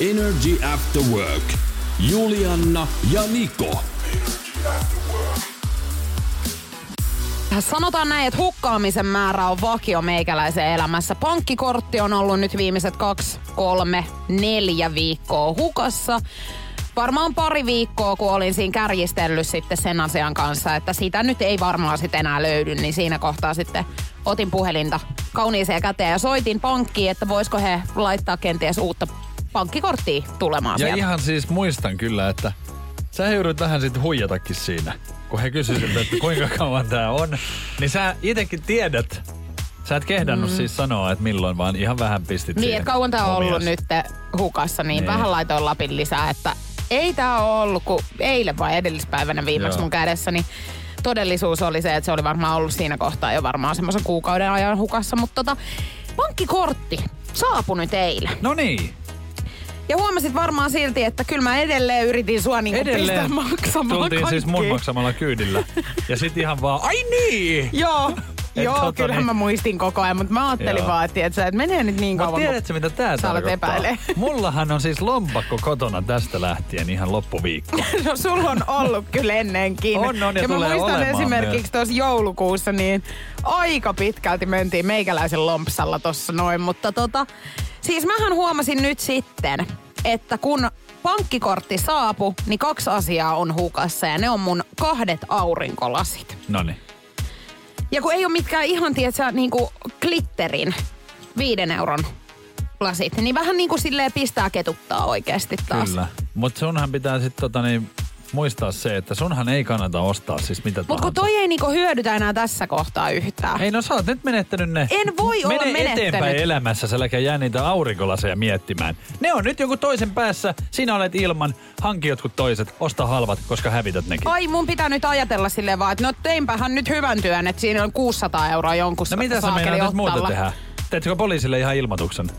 Energy After Work. Julianna ja Niko. Sanotaan näin, että hukkaamisen määrä on vakio meikäläisen elämässä. Pankkikortti on ollut nyt viimeiset 2, 3, 4 viikkoa hukassa. Varmaan pari viikkoa, kun olin siinä kärjistellyt sitten sen asian kanssa, että sitä nyt ei varmaan sit enää löydy, niin siinä kohtaa sitten otin puhelinta kauniiseen käteen ja soitin pankkiin, että voisiko he laittaa kenties uutta pankkikorttia tulemaan sieltä. Ja ihan siis muistan kyllä, että sä joudut vähän sitten huijatakin siinä, kun he kysyivät, että kuinka kauan tää on. Niin sä itekin tiedät, sä et kehdannut siis sanoa, että milloin, vaan ihan vähän pistit siihen. Niin, että kauan tää on ollut nyt hukassa, niin vähän laitoin lapin lisää, että ei tää ole ollut kuin eilen vai edellispäivänä viimeksi mun kädessä, niin todellisuus oli se, että se oli varmaan ollut siinä kohtaa jo varmaan semmoisen kuukauden ajan hukassa. Mutta pankkikortti saapui eilen. No niin. Ja huomasit varmaan silti, että kyllä mä edelleen yritin sua niinku pistää maksamaan. Tultiin siis mun maksamalla kyydillä. Ja sit ihan vaan, ai niin! Joo, kyllähän mä muistin koko ajan, mutta mä ajattelin vaan, että menee nyt niin kauan, tiedätkö, mitä tää tarkoittaa? Mullahan on siis lompakko kotona tästä lähtien ihan loppuviikko. No sulla on ollut kyllä ennenkin. On, ja mä muistan esimerkiksi tuossa joulukuussa, niin aika pitkälti mentiin meikäläisen lompsalla tossa noin, mutta siis mähän huomasin nyt sitten, että kun pankkikortti saapui, niin 2 asiaa on hukassa ja ne on mun 2 aurinkolasit. Noniin. Ja kun ei ole mitkään ihan, tietsä, niinku glitterin 5 euron lasit, niin vähän niinku silleen pistää ketuttaa oikeesti taas. Kyllä, mutta sunhan pitää sitten muistaa se, että sunhan ei kannata ostaa siis mitä tahansa. Mutta kun toi ei niinku hyödytä enää tässä kohtaa yhtään. Ei, no sä oot nyt menettänyt ne. En voi olla menettänyt. Mene eteenpäin elämässä, sä läkä jää niitä aurinkolaseja miettimään. Ne on nyt joku toisen päässä, sinä olet ilman, hanki jotkut toiset, osta halvat, koska hävität nekin. Ai, mun pitää nyt ajatella silleen vaan, että no teinpähän nyt hyvän työn, että siinä on 600 euroa jonkun saakeli ottalla. No mitä sä meinaat nyt muuta tehdä? Teetkö poliisille ihan ilmoituksen?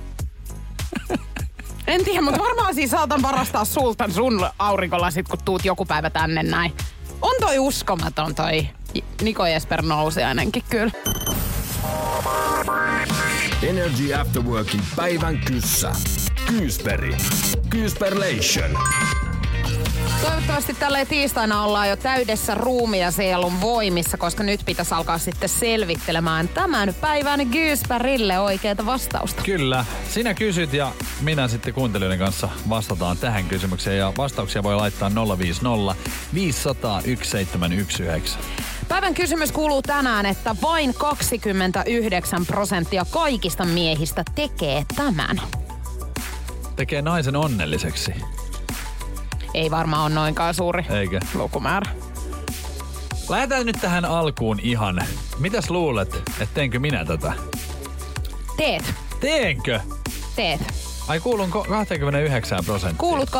En tiedä, mutta varmaan siis saatan varastaa sulta sun aurinkolasit, kun tuut joku päivä tänne näin. On toi uskomaton toi Niko Jesper nousi ainakin kyllä. Energy After Workin päivän kyssä. Kyysperi. Kyysperlation. Toivottavasti tällä tiistaina ollaan jo täydessä ruumia sielun voimissa, koska nyt pitäisi alkaa sitten selvittelemään tämän päivän Kyyspärille oikeata vastausta. Kyllä. Sinä kysyt ja minä sitten kuuntelijoiden kanssa vastataan tähän kysymykseen. Ja vastauksia voi laittaa 050 500 1719. Päivän kysymys kuuluu tänään, että vain 29% kaikista miehistä tekee tämän. Tekee naisen onnelliseksi. Ei varmaan ole noinkaan suuri lukumäärä. Lähdetään nyt tähän alkuun ihan. Mitäs luulet, että teenkö minä tätä? Teet. Teenkö? Teet. Ai, kuulun 29%. Kuulut 29%.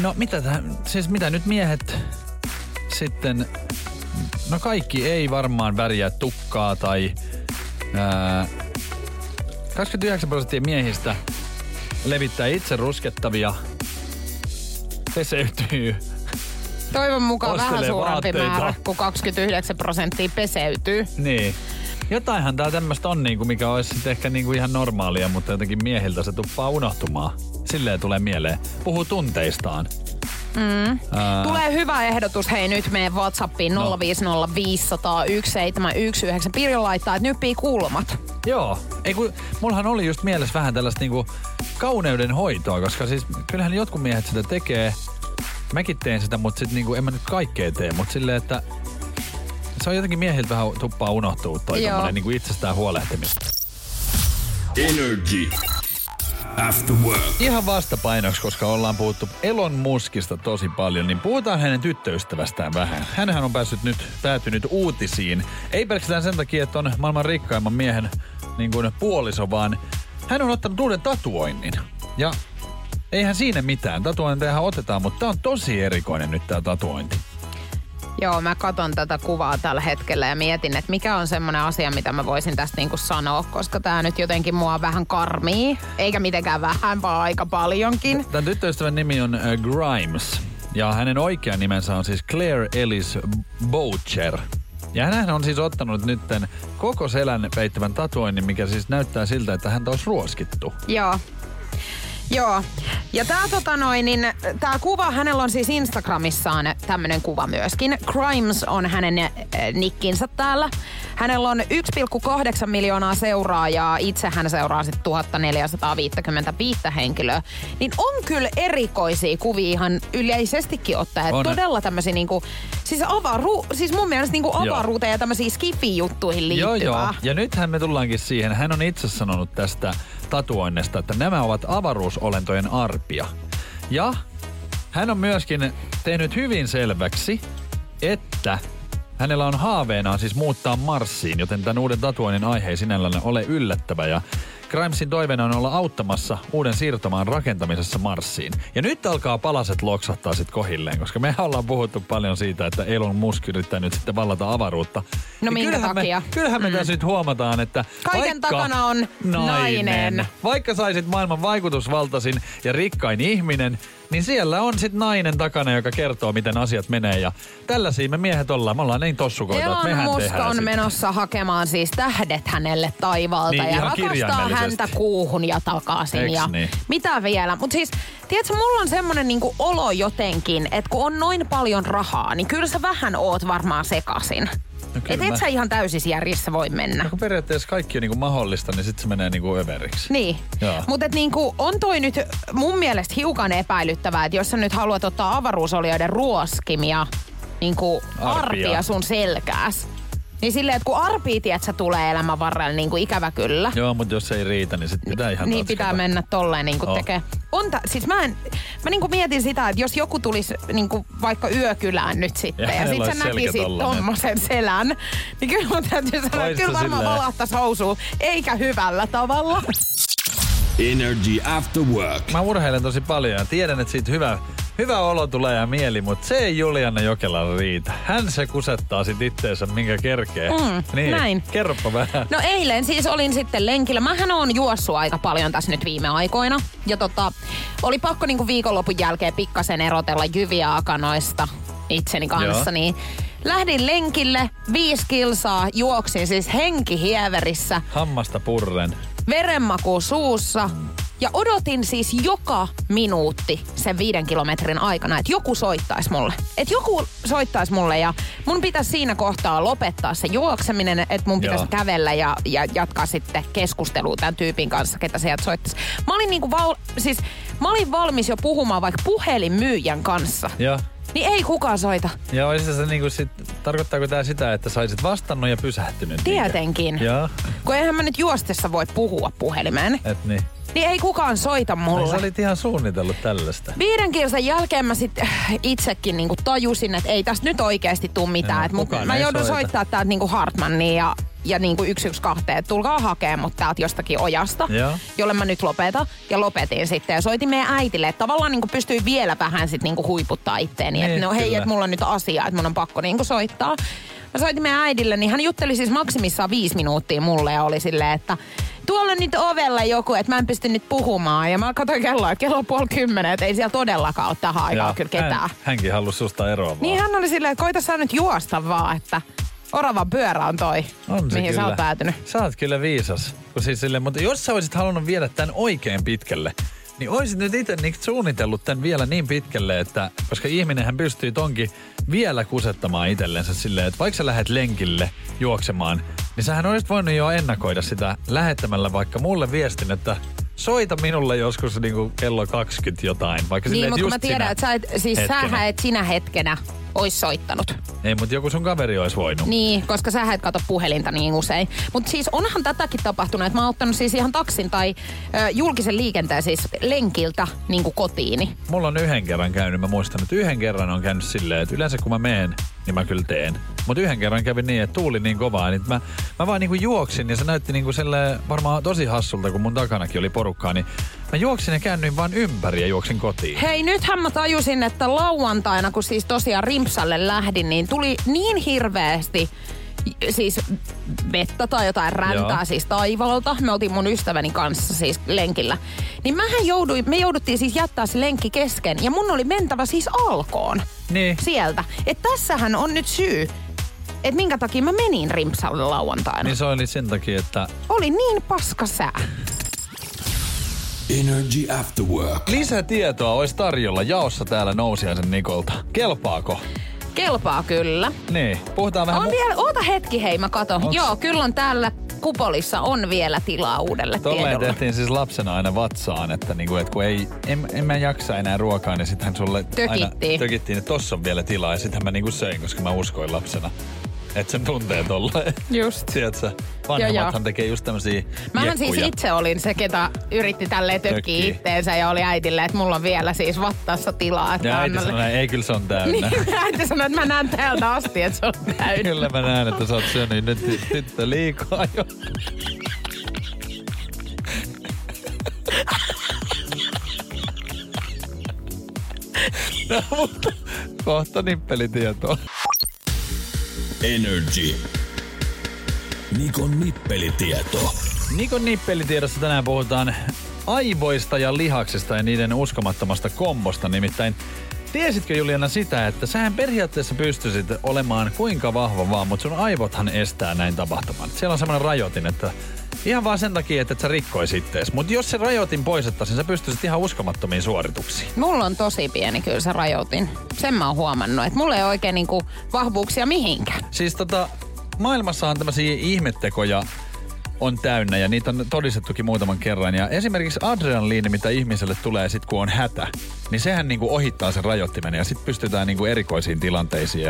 No mitä siis mitä nyt miehet sitten. No kaikki ei varmaan värjää tukkaa tai 29% miehistä levittää itse ruskettavia, peseytyy. Toivon mukaan vähän suurempi määrä, kun 29% peseytyy. Niin. Jotainhan tää tämmöstä on, mikä olisi sitten ehkä ihan normaalia, mutta jotenkin miehiltä se tuppaa unohtumaan. Silleen tulee mieleen. Puhuu tunteistaan. Tulee hyvä ehdotus, hei nyt meidän WhatsAppiin 050 500 1719. Pirjo laittaa, että nyppii kulmat. Joo, mullahan oli just mielessä vähän tällaista kauneuden hoitoa, koska siis kyllähän jotkut miehet sitä tekee. Mäkin teen sitä, mutta sit en mä nyt kaikkea tee, mutta silleen, että se on jotenkin miehiltä vähän tuppaa unohtuu toi tommonen itsestään huolehtimista. Energy After Work. Ihan vastapainoksi, koska ollaan puhuttu Elon Muskista tosi paljon, niin puhutaan hänen tyttöystävästään vähän. Hänhän on päätynyt uutisiin. Ei pelkästään sen takia, että on maailman rikkaimman miehen niin kuin puoliso, vaan hän on ottanut uuden tatuoinnin. Ja eihän siinä mitään. Tatuointejahan otetaan, mutta tää on tosi erikoinen nyt tää tatuointi. Joo, mä katon tätä kuvaa tällä hetkellä ja mietin, että mikä on semmoinen asia, mitä mä voisin tästä niinku sanoa, koska tää nyt jotenkin mua vähän karmii, eikä mitenkään vähän, vaan aika paljonkin. Tämän tyttöystävän nimi on Grimes ja hänen oikea nimensä on siis Claire Elise Boucher. Ja hän on siis ottanut nyt koko selän peittävän tatuoinnin, mikä siis näyttää siltä, että häntä olisi ruoskittu. Joo. Joo. Ja tää kuva, hänellä on siis Instagramissaan tämmönen kuva myöskin. Grimes on hänen nikkinsä täällä. Hänellä on 1,8 miljoonaa seuraajaa, itse hän seuraa sit 1455 henkilöä. Niin on kyllä erikoisia kuvia ihan yleisestikin ottaen. Todella tämmösiä niinku, siis mun mielestä niinku avaruuteen ja tämmösiä skifi-juttuihin liittyvää. Joo. Ja nythän me tullaankin siihen. Hän on itse sanonut tästä tatuoinnesta, että nämä ovat avaruusolentojen arpia. Ja hän on myöskin tehnyt hyvin selväksi, että hänellä on haaveenaan siis muuttaa Marsiin, joten tämän uuden tatuoinnin aihe ei sinällään ole yllättävä. Ja Grimesin toiveena on olla auttamassa uuden siirtomaan rakentamisessa Marsiin. Ja nyt alkaa palaset loksahtaa sitten kohilleen, koska me ollaan puhuttu paljon siitä, että Elon Musk yrittää nyt sitten vallata avaruutta. No ja minkä takia? Kyllähän me tässä nyt huomataan, että kaiken takana on nainen. Vaikka saisit maailman vaikutusvaltaisin ja rikkain ihminen, niin siellä on sit nainen takana, joka kertoo, miten asiat menee. Ja tällaisia me miehet ollaan. Me ollaan niin tossukoita, että mehän tehdään sitä. Elon Musk on menossa hakemaan siis tähdet hänelle taivaalta niin, ja rakastaa häntä kuuhun ja takaisin. Eks ja niin? Mitä vielä? Mut siis, tiedätkö, mulla on semmonen niinku olo jotenkin, että kun on noin paljon rahaa, niin kyllä sä vähän oot varmaan sekasin. No et sä ihan täysissä järjissä voi mennä. No kun periaatteessa kaikki on niinku mahdollista, niin sit se menee niinku överiksi. Niin. Mutta niinku, on toi nyt mun mielestä hiukan epäilyttävää, että jos sä nyt haluat ottaa avaruusolioiden ruoskimia, niinku arpia sun selkääs. Niin silleen, että kun arpiiti, että sä tulee elämän varrella, niin kuin ikävä kyllä. Joo, mutta jos ei riitä, niin sit pitää ihan niin tatskata. Pitää mennä tolleen niin kuin tekee. Siis mä niin kuin mietin sitä, että jos joku tulisi niin kuin vaikka yökylään nyt sitten ja sit sä näkisit tommosen selän, niin kyllä mun täytyy sanoa, että kyllä varmaan valahtaisi housuun, eikä hyvällä tavalla. Energy After Work. Mä urheilen tosi paljon ja tiedän, että siitä hyvä olo tulee ja mieli, mutta se ei Julianna Jokelan riitä. Hän se kusettaa sit itteensä, minkä kerkee. Niin, näin. Kerropa vähän. No eilen siis olin sitten lenkillä. Mähän oon juossut aika paljon tässä nyt viime aikoina. Ja oli pakko niinku viikonlopun jälkeen pikkasen erotella jyviä akanoista itseni kanssa. Niin lähdin lenkille 5 kilsaa, juoksin siis henkihieverissä. Hammasta purren. Verenmaku suussa. Ja odotin siis joka minuutti sen 5 kilometrin aikana, että joku soittaisi mulle. Ja mun pitäisi siinä kohtaa lopettaa se juokseminen, että mun pitäisi kävellä ja jatkaa sitten keskustelua tämän tyypin kanssa, ketä sieltä soittaisi. Mä olin niinku mä olin valmis jo puhumaan vaikka puhelinmyyjän kanssa. Joo. Niin ei kukaan soita. Ja niinku tarkoittaako tää sitä, että saisit vastannut ja pysähtynyt? Tietenkin. Joo. Kun eihän mä nyt juostessa voi puhua puhelimeen. Et niin. Niin ei kukaan soita mulle. No, sä olit ihan suunnitellut tällaista. 5 kilsan jälkeen mä sit itsekin niinku tajusin, että ei tästä nyt oikeesti tuu mitään. No, mä joudun soittaa täältä niinku Hartmanniin ja niinku 112, että tulkaa hakee mut täältä jostakin ojasta, jolle mä nyt lopetan. Ja lopetin sitten ja soitin meidän äitille, että tavallaan niinku pystyi vielä vähän sit niinku huiputtaa itteeni. Niin, että no hei, että mulla on nyt asia, että mun on pakko niinku soittaa. Mä soitin meidän äidille, niin hän jutteli siis maksimissaan 5 minuuttia mulle ja oli silleen, että tuolla nyt ovella joku, että mä en pysty nyt puhumaan. Ja mä katsoin kelloa, että kello on 9:30, että ei siellä todellakaan ole tähän aikaan kyllä ketään. Hänkin halusi susta eroa vaan. Niin hän oli silleen, että koita sä nyt juosta vaan, että oravan pyörä on toi, on mihin kyllä sä oot päätynyt. Sä oot kyllä viisas. Siis silleen, mutta jos sä olisit halunnut viedä tän oikein pitkälle, niin oisit nyt itse suunnitellut tän vielä niin pitkälle, että koska ihminenhän pystyy tonkin vielä kusettamaan itsellensä silleen, että vaikka sä lähet lenkille juoksemaan, niin sähän olisit voinut jo ennakoida sitä lähettämällä vaikka mulle viestin, että soita minulle joskus niinku kello 20 jotain. Vaikka niin, mutta kun mä tiedän, että sähän et sinä hetkenä olisi soittanut. Ei, mutta joku sun kaveri olisi voinut. Niin, koska sä et kato puhelinta niin usein. Mutta siis onhan tätäkin tapahtunut, että mä oon ottanut siis ihan taksin tai julkisen liikenteen siis lenkiltä niin kuin kotiini. Mulla on yhden kerran käynyt, mä muistan, että yhden kerran on käynyt silleen, että yleensä kun mä meen, niin mä kyllä teen. Mutta yhden kerran kävi niin, että tuuli niin kovaa, niin mä vaan niinku juoksin ja se näytti niinku selleen varmaan tosi hassulta, kun mun takanakin oli porukkaa, niin mä juoksin ja käännyin vaan ympäri ja juoksin kotiin. Hei, nythän mä tajusin, että lauantaina, kun siis tosiaan rimpsalle lähdin, niin tuli niin hirveästi siis vettä tai jotain räntää siis taivalta. Me oltiin mun ystäväni kanssa siis lenkillä. Niin me jouduttiin siis jättää se lenkki kesken ja mun oli mentävä siis alkoon niin sieltä. Et tässähän on nyt syy, että minkä takia mä menin rimpsalle lauantaina. Niin se oli sen takia, että... Oli niin paska sää. Energy After Work. Lisätietoa olisi tarjolla jaossa täällä Nousiaisen Nikolta. Kelpaako? Kelpaa kyllä. Niin, puhutaan vähän... Oota hetki, hei, mä katon. Onks... Joo, kyllä on täällä kupolissa on vielä tilaa uudelle tolleen tiedolle. Tolleen tehtiin siis lapsena aina vatsaan, että niinku, et kun en mä jaksa enää ruokaa, niin sittenhän sulle aina tökittiin, että tossa on vielä tilaa. Ja sittenhän mä niinku söin, koska mä uskoin lapsena. Että sen tuntee tolleen. Just. Tiedätkö? Vanhemmathan tekee just tämmösiä jekkuja. Mähän siis itse olin se, ketä yritti tälleen tökkiä itteensä ja oli äitille, että mulla on vielä siis vattassa tilaa. Ja äiti sanoi, ei kyllä se on täynnä. Niin, äiti sanoi, että mä näen täältä asti, että se on täynnä. Kyllä mä näen, että sä oot syönyt nyt tyttö liikaa jo. No, mutta kohta nippelitietoa. Energy. Nikon nippelitieto. Nikon nippelitiedossa tänään puhutaan aivoista ja lihaksista ja niiden uskomattomasta kombosta. Nimittäin, tiesitkö Juliana sitä, että sähän periaatteessa pystyisit olemaan kuinka vahva vaan, mutta sun aivothan estää näin tapahtumaan. Siellä on semmoinen rajoitin, että ihan vaan sen takia, että et sä rikkoisit ittees. Mutta jos se rajoitin poistettaisiin, sä pystyisit ihan uskomattomiin suorituksiin. Mulla on tosi pieni kyllä se rajoitin. Sen mä oon huomannut, että mulla ei oikein niinku vahvuuksia mihinkään. Siis maailmassahan tämmöisiä ihmettekoja on täynnä ja niitä on todistettukin muutaman kerran. Ja esimerkiksi adrenaliini, mitä ihmiselle tulee sit kun on hätä, niin sehän niinku ohittaa sen rajoittimen ja sit pystytään niinku erikoisiin tilanteisiin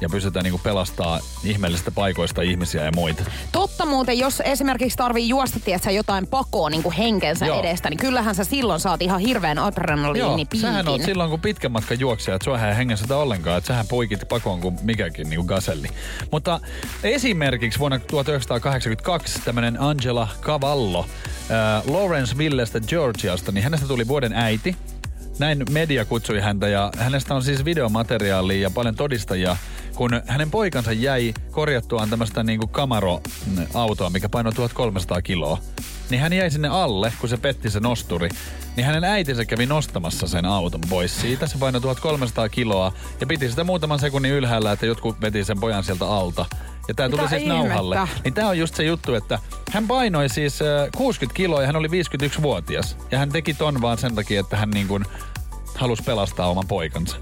ja pystytään niinku pelastamaan ihmeellisistä paikoista ihmisiä ja muita. Totta muuten, jos esimerkiksi tarvii juosta, tietsä, jotain pakoon niinku henkensä edestä, niin kyllähän sä silloin saat ihan hirveän adrenaliinipiikin. Joo, sähän on silloin kun pitkän matkan juoksija, että suohan ei hengästä ollenkaan, että sähän poikit pakoon kuin mikäkin niinku gaselli. Mutta esimerkiksi vuonna 1982 tämmönen Angela Cavallo Lawrencevillestä Georgiasta, niin hänestä tuli vuoden äiti. Näin media kutsui häntä ja hänestä on siis videomateriaalia ja paljon todistajia, kun hänen poikansa jäi korjattuaan tämmöistä niinku Camaro-autoa, mikä painoi 1300 kiloa. Niin hän jäi sinne alle, kun se petti se nosturi. Niin hänen äitinsä kävi nostamassa sen auton pois siitä. Se painoi 1300 kiloa ja piti sitä muutaman sekunnin ylhäällä, että jotkut veti sen pojan sieltä alta. Ja tää tuli siis nauhalle. Niin tää on just se juttu, että hän painoi siis 60 kiloa ja hän oli 51-vuotias. Ja hän teki ton vaan sen takia, että hän niin kuin halusi pelastaa oman poikansa.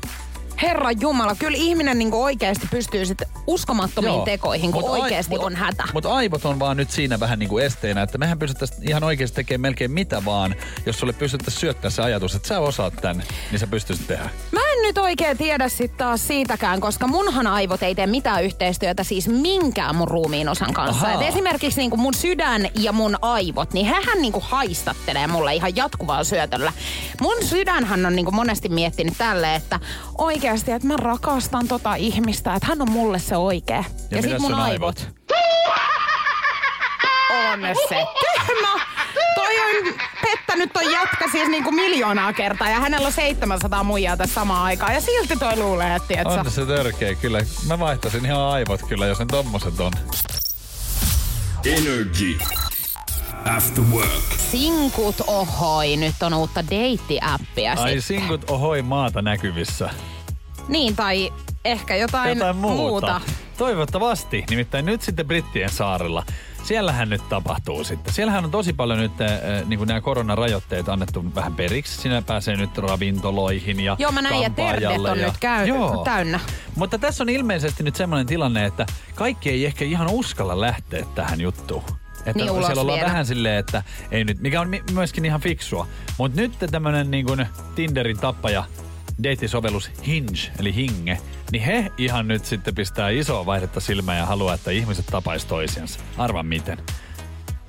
Herra Jumala, kyllä ihminen niin kuin oikeasti pystyy sit uskomattomiin tekoihin, kun oikeasti on hätä. Mutta aivot on vaan nyt siinä vähän niin kuin esteenä, että mehän pystyttäisiin ihan oikeasti tekemään melkein mitä vaan, jos sulle pystyttäisiin syöttää se ajatus, että sä osaat tän, niin sä pystyisit tehdä. Mä en nyt oikein tiedä sit taas siitäkään, koska munhan aivot ei tee mitään yhteistyötä siis minkään mun ruumiin osan kanssa. Et esimerkiksi niin kuin mun sydän ja mun aivot, niin hehän niin kuin haistattelee mulle ihan jatkuvaa syötöllä. Mun sydänhän on niin kuin monesti miettinyt tälle, että oikeasti, että mä rakastan tota ihmistä, että hän on mulle se oikee. Ja sit mun aivot. Onne se. Tyhmä. Toi on pettänyt ton jätkä siis niinku 1 miljoonaa kertaa ja hänellä on 700 muijaa tässä samaan aikaan ja silti toi luulee, että tietsä. On se törkeä kyllä. Mä vaihtasin ihan aivot kyllä, jos ne tommoset on. Energy. After work. Sinkut ohoi. Nyt on uutta deitti-appia. Ai sinkut ohoi maata näkyvissä. Niin, tai ehkä jotain muuta. Toivottavasti. Nimittäin nyt sitten Brittien saarella. Siellähän nyt tapahtuu sitten. Siellähän on tosi paljon nyt niin kuin nämä koronarajoitteet annettu vähän periksi. Sinä pääsee nyt ravintoloihin ja kampaajalle. Joo, mä näin ja terveet on nyt täynnä. Mutta tässä on ilmeisesti nyt semmoinen tilanne, että kaikki ei ehkä ihan uskalla lähteä tähän juttuun. Että niin siellä ollaan vielä vähän silleen, että ei nyt, mikä on myöskin ihan fiksua. Mutta nyt tämmöinen niin kuin Tinderin tappaja deittisovellus Hinge, eli Hinge, niin he ihan nyt sitten pistää isoa vaihdetta silmään ja haluaa, että ihmiset tapaisi toisiansa. Arva miten.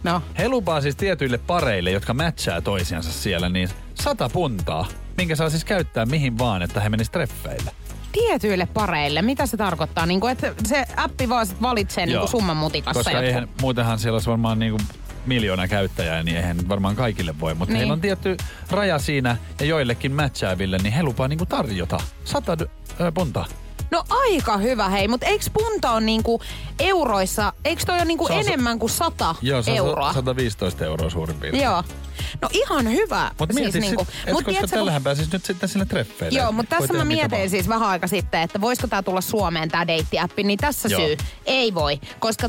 No. He lupaa siis tietyille pareille, jotka matchaa toisiansa siellä, niin 100 puntaa, minkä saa siis käyttää mihin vaan, että he menis treffeille. Tietyille pareille? Mitä se tarkoittaa? Niin kuin, että se appi vaan sit valitsee niin summan mutikassa. Koska eihän, muutenhan siellä olisi varmaan niin kuin 1 miljoonaa käyttäjää, niin eihän varmaan kaikille voi. Mutta niin, heillä on tietty raja siinä ja joillekin matchaaville, niin he lupaa niin kuin tarjota 100 puntaa. No aika hyvä hei, mutta eikö punta on niinku euroissa, eikö toi ole niinku enemmän kuin 100 euroa? 115 euroa suurin piirtein. Joo. No ihan hyvä. Mutta siis niinku, koska tällähän pääsis nyt sitten sille treffeille. Joo, mutta tässä mä mietin siis vähän aika sitten, että voisiko tää tulla Suomeen tää deittiäppi, niin tässä syy. Ei voi, koska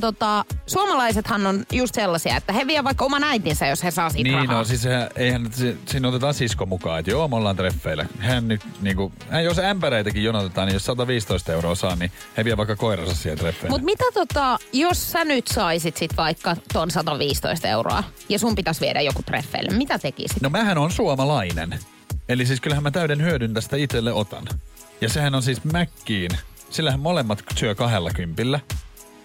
suomalaisethan on just sellaisia, että he vie vaikka oman äitinsä, jos he saa siitä rahaa. Niin, no siis eihän, siinä otetaan sisko mukaan, että joo, me ollaan treffeillä. Hän nyt niinku, jos ämpäreitäkin jonotetaan, niin jos 115 euroa saa, niin he vie vaikka koiransa siihen treffeille. Mutta mitä jos sä nyt saisit sit vaikka ton 115 euroa ja sun pitäisi viedä joku treffe? Mitä tekisit? No mähän on suomalainen. Eli siis kyllähän mä täyden hyödyn tästä itselle otan. Ja sehän on siis mäkkiin. Sillähän molemmat syö 20.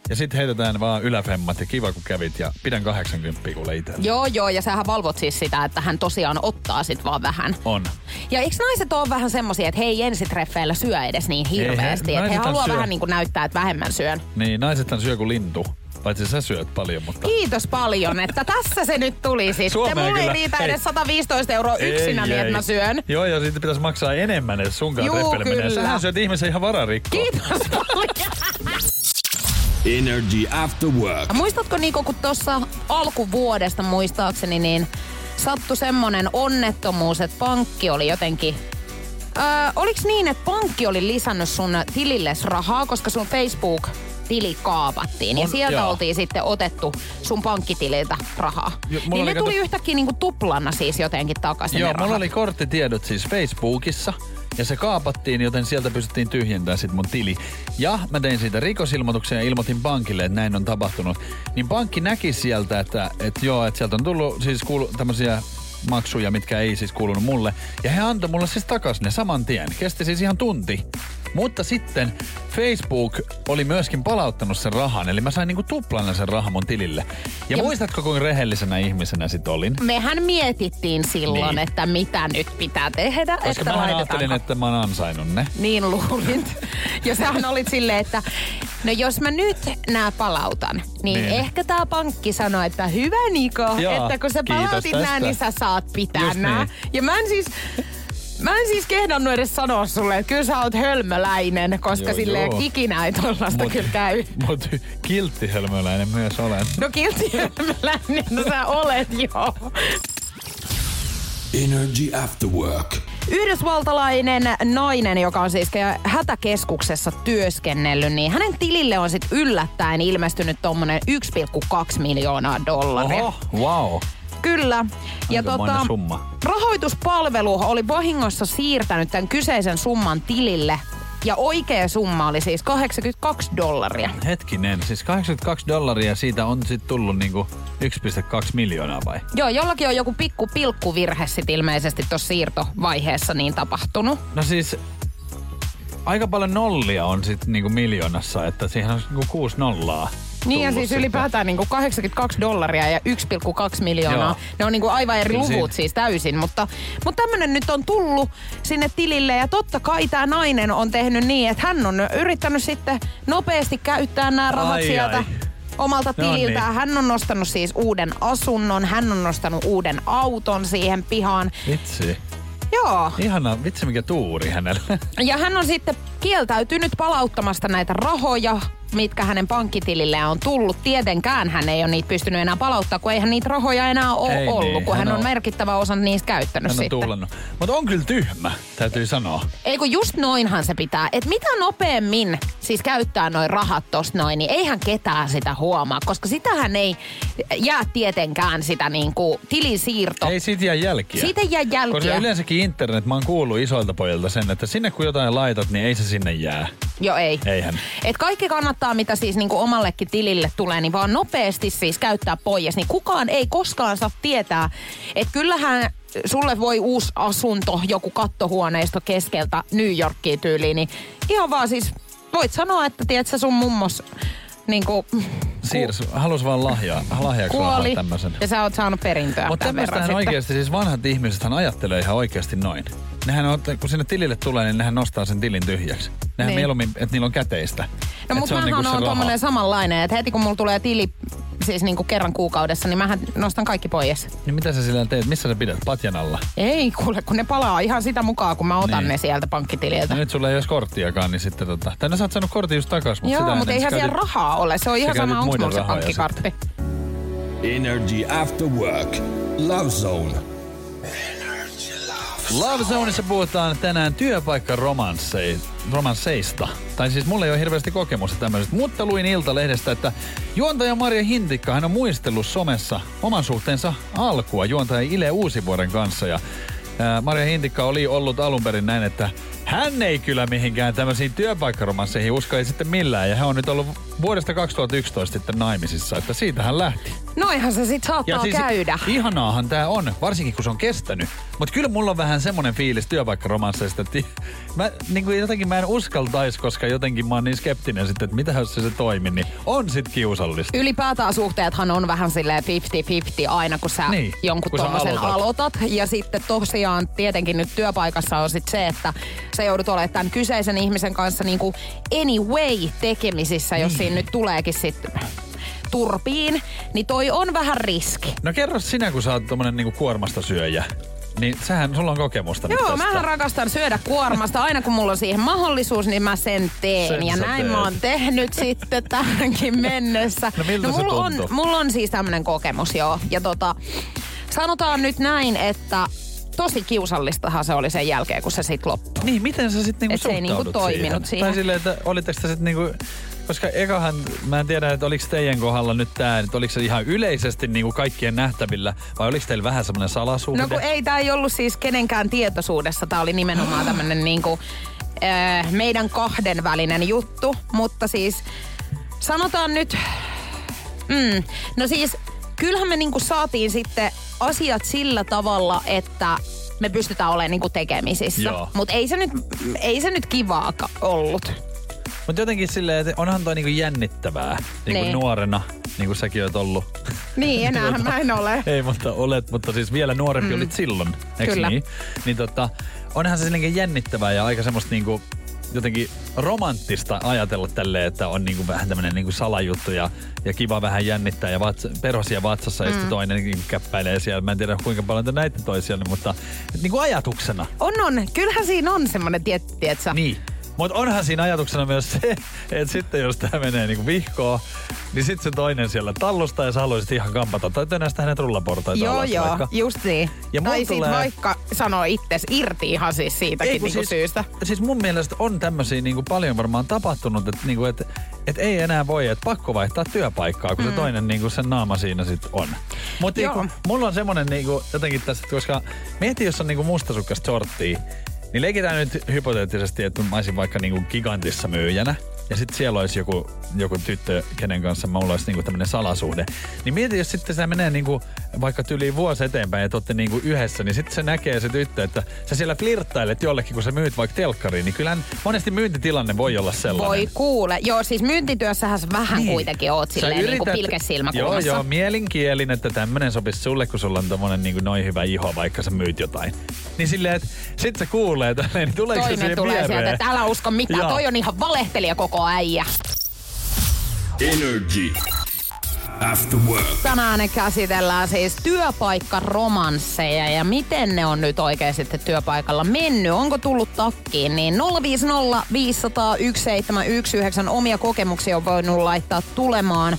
Ja sit heitetään vaan yläfemmat ja kiva kun kävit ja pidän 80 kuule itselle. Joo ja sähän valvot siis sitä, että hän tosiaan ottaa sit vaan vähän. On. Ja eiks naiset oo vähän semmosia, että hei ensitreffeillä syö edes niin hirveästi. Että he haluaa syö vähän niinku näyttää, että vähemmän syön. Niin, naisethan syö kuin lintu. Paitsi sä syöt paljon, mutta... Kiitos paljon, että tässä se nyt tuli sitten. Mulle ei riitä edes 115 euroa yksinä, niin että mä syön. Joo, ja siitä pitäisi maksaa enemmän, että sunkaan treffeille menee. Sähän syöt ihmisen ihan vararikkoa. Kiitos paljon. Energy After Work. Muistatko Niko, kun tuossa alkuvuodesta muistaakseni, niin sattui semmonen onnettomuus, että pankki oli jotenkin... Oliks niin, että pankki oli lisännyt sun tililles rahaa, koska sun Facebook... tili kaapattiin ja sieltä oltiin sitten otettu sun pankkitililtä rahaa. Niin ne tuli yhtäkkiä niinku tuplana siis jotenkin takaisin. Joo, mulla oli korttitiedot siis Facebookissa ja se kaapattiin, joten sieltä pystyttiin tyhjentämään sit mun tili. Ja mä tein siitä rikosilmoituksen ja ilmoitin pankille, että näin on tapahtunut. Niin pankki näki sieltä, että sieltä on tullut siis tämmösiä maksuja, mitkä ei siis kuulunut mulle. Ja he antoi mulle siis takaisin ne saman tien. Kesti siis ihan tunti. Mutta sitten Facebook oli myöskin palauttanut sen rahan, eli mä sain niinku tuplana sen rahan mun tilille. Ja muistatko, kuinka rehellisenä ihmisenä sit olin? Mehän mietittiin silloin, että mitä nyt pitää tehdä. Koska että mä ajattelin, että mä oon ansainnut ne. Niin luulit. Ja sähän olit silleen, että no jos mä nyt nää palautan, niin ehkä tää pankki sanoi, että hyvä Niko, joo, että kun sä palautit nää, niin sä saat pitää just nää. Niin. Ja Mä en siis kehdannut edes sanoa sulle, että kyllä sä oot hölmöläinen, koska silleen ikinä ei tollaista kyllä käy. Mut kiltti hölmöläinen myös olen. No kiltti hölmöläinen, no sä olet joo. Energy After Work. Yhdysvaltalainen nainen, joka on siis hätäkeskuksessa työskennellyt, niin hänen tilille on sit yllättäen ilmestynyt tommonen $1.2 miljoonaa. Oho, wow. Kyllä. Ja rahoituspalvelu oli vahingossa siirtänyt tämän kyseisen summan tilille. Ja oikea summa oli siis $82. Hetkinen, siis $82 siitä on sitten tullut niinku $1.2 miljoonaa vai? Joo, jollakin on joku pikku pilkkuvirhe sit ilmeisesti tuossa siirtovaiheessa niin tapahtunut. No siis... Aika paljon nollia on sitten niinku miljoonassa, että siihen on niinku 6 nollaa. Niin ja siis sitten ylipäätään niinku $82 ja $1.2 miljoonaa. Joo. Ne on niinku aivan eri luvut siis täysin, mutta tämmönen nyt on tullut sinne tilille ja totta kai tää nainen on tehnyt niin, että hän on yrittänyt sitten nopeasti käyttää nämä rahat sieltä omalta tililtään. Niin. Hän on nostanut siis uuden asunnon, hän on nostanut uuden auton siihen pihaan. Vitsi. Joo. Ihana, vitsi mikä tuuri hänellä. Ja hän on sitten kieltäytynyt palauttamasta näitä rahoja, mitkä hänen pankkitililleen on tullut. Tietenkään hän ei ole niitä pystynyt enää palauttaa, kun eihän niitä rahoja enää ole ollut, niin, kun hän on merkittävä osa niistä käyttänyt hän on sitten. Tuhlannut. Mutta on kyllä tyhmä, täytyy sanoa. Ei kun just noinhan se pitää. Että mitä nopeammin siis käyttää noi rahat tosta noin, niin eihän ketään sitä huomaa, koska sitähän ei jää tietenkään sitä niinku tilisiirto. Ei siitä jää jälkiä. Siitä jää jälkiä. Koska yleensäkin internet, mä oon kuullut isoilta pojilta sen, että sinne kun jotain laitat, niin ei se sinne jää. Joo, ei. Eihän. Et kaikki kannattaa, mitä siis niinku omallekin tilille tulee, niin vaan nopeasti siis käyttää pois. Niin kukaan ei koskaan saa tietää, että kyllähän sulle voi uusi asunto, joku kattohuoneisto keskeltä New Yorkia tyyliin, niin ihan vaan siis voit sanoa, että tiedätkö sun mummos niinku... Siirs, halus vaan lahjaksi rahaa tämmösen. Ja sä oot saanut perintöä. Mutta tämmöistähän oikeesti, siis vanhat ihmisethän ajattelee ihan oikeesti noin. Nehän on, kun sinne tilille tulee, niin nehän nostaa sen tilin tyhjäksi. Nehän niin. Mieluummin, että niillä on käteistä. No mutta mähän on niinku tommonen samanlainen, että heti kun mulla tulee tili, siis niinku kerran kuukaudessa, niin mähän nostan kaikki pois. Niin mitä sä sillä teet? Missä sä pidät? Patjan alla? Ei kuule, kun ne palaa ihan sitä mukaan, kun mä otan niin. Ne sieltä pankkitililtä. No nyt sulla ei olisi korttiakaan, niin sitten Tänne sä oot saanut kortin just takas, mutta sitä ennen. Joo, mutta eihän siellä rahaa ole. Se on ihan sama, onks mulla se pankkikartti. Energy After Work. Lovezone. Lovezoneissa puhutaan tänään työpaikkaromansseista. Tai siis mulla ei ole hirveästi kokemusta tämmöisestä, mutta luin Ilta-lehdestä, että juontaja Maria Hintikka hän on muistellut somessa oman suhteensa alkua juontaja Ile Uusivuoren kanssa. Ja Maria Hintikka oli ollut alun perin näin, että hän ei kyllä mihinkään tämmöisiin työpaikkaromansseihin uskoi sitten millään. Ja hän on nyt ollut vuodesta 2011 sitten naimisissa, että siitä hän lähti. Noihan se sit saattaa siis käydä. Ihanaahan tää on, varsinkin kun se on kestänyt. Mut kyllä mulla on vähän semmonen fiilis työpaikkaromansseista, että mä, niin kuin jotenkin mä en uskaltais, koska jotenkin mä oon niin skeptinen sitten, että mitä jos se toimi, niin on sit kiusallista. Ylipäätään suhteethan on vähän silleen 50-50 aina, kun sä niin, jonkun kun tommosen aloitat. Ja sitten tosiaan tietenkin nyt työpaikassa on sit se, että sä joudut olemaan tämän kyseisen ihmisen kanssa niin kuin anyway tekemisissä, jos siinä nyt tuleekin sitten turpiin, niin toi on vähän riski. No kerro sinä, kun sä oot tommonen niinku kuormasta syöjä. Niin sähän, sulla on kokemusta. Joo, mähän rakastan syödä kuormasta. Aina kun mulla on siihen mahdollisuus, niin mä sen teen. Sen ja näin teet. Mä oon tehnyt sitten tähänkin mennessä. No miltä se tuntuu? Mulla on siis tämmönen kokemus, joo. Ja sanotaan nyt näin, että tosi kiusallistahan se oli sen jälkeen, kun se sit loppui. Niin, miten sä sit niinku suhtaudut niinku siihen? Tai silleen, että olitteko sä sit niinku... Koska ekahan, mä en tiedä, että oliko teidän kohdalla nyt tää, että oliko se ihan yleisesti niinku kaikkien nähtävillä, vai oliko teillä vähän semmoinen salasuhde? No kun ei, tää ei ollut siis kenenkään tietoisuudessa, tää oli nimenomaan tämmönen niinku meidän kahden välinen juttu, mutta siis sanotaan nyt, no siis kyllähän me niinku saatiin sitten asiat sillä tavalla, että me pystytään olemaan niinku tekemisissä, mutta ei se nyt kivaa ollut. Mutta jotenkin silleen, että onhan toi niinku jännittävää, niinku nuorena, niin kuin säkin oot ollut. Niin, enäähän mä en ole. Ei, mutta olet, mutta siis vielä nuorempi olit silloin, eikö niin? Niin onhan se silleen jännittävää ja aika semmoista niinku jotenkin romanttista ajatella tälleen, että on niinku vähän tämmönen niinku salajuttu ja kiva vähän jännittää ja perhosia vatsassa ja sitten toinen käppäilee siellä. Mä en tiedä kuinka paljon te näitte toisianne, mutta niinku ajatuksena. On. Kyllähän siinä on semmonen tietty, että sä... Niin. Mutta onhan siinä ajatuksena myös se, että sitten jos tää menee niinku vihkoon, niin sitten se toinen siellä tallustaa ja sä haluaisit ihan kampata. Tai tönästä hänet rullaportaita alas vaikka. Joo, just niin. Ja tai tulee... sit vaikka sanoo itses irti ihan siis siitäkin niinku siis, syystä. Siis mun mielestä on tämmösiä niinku paljon varmaan tapahtunut, että niinku, et ei enää voi, että pakko vaihtaa työpaikkaa, kun se toinen niinku sen naama siinä sit on. Mutta niinku, mulla on semmonen niinku jotenkin tässä, koska mieti jos on niinku mustasukkaista shorttia, niin leikitään nyt hypoteettisesti, että mä olisin vaikka niinku Gigantissa myyjänä ja sitten siellä olisi joku tyttö, kenen kanssa mulla olisi niinku tämmöinen salasuhde. Niin mieti, jos sitten se menee niinku vaikka yli vuosi eteenpäin ja te ootte niinku yhdessä, niin sitten se näkee se tyttö, että sä siellä flirttailet jollekin, kun sä myyt vaikka telkkariin. Niin kyllähän monesti myyntitilanne voi olla sellainen. Voi kuule. Joo, siis myyntityössähän sä vähän kuitenkin oot silleen niinku pilkesilmäkulmassa. Joo, mielinkielin, että tämmönen sopisi sulle, kun sulla on tommonen niinku noin hyvä iho, vaikka sä myyt jotain. Niin silleen, että sit sä kuulee tälleen, niin tuleeko toinen se siihen tulee sieltä, että älä usko mitään, toi on ihan valehtelija koko äijä. Energy After Work. Tänään ne käsitellään siis työpaikkaromansseja ja miten ne on nyt oikein sitten työpaikalla mennyt. Onko tullut takkiin? Niin 050 500 1719 omia kokemuksia on voinut laittaa tulemaan.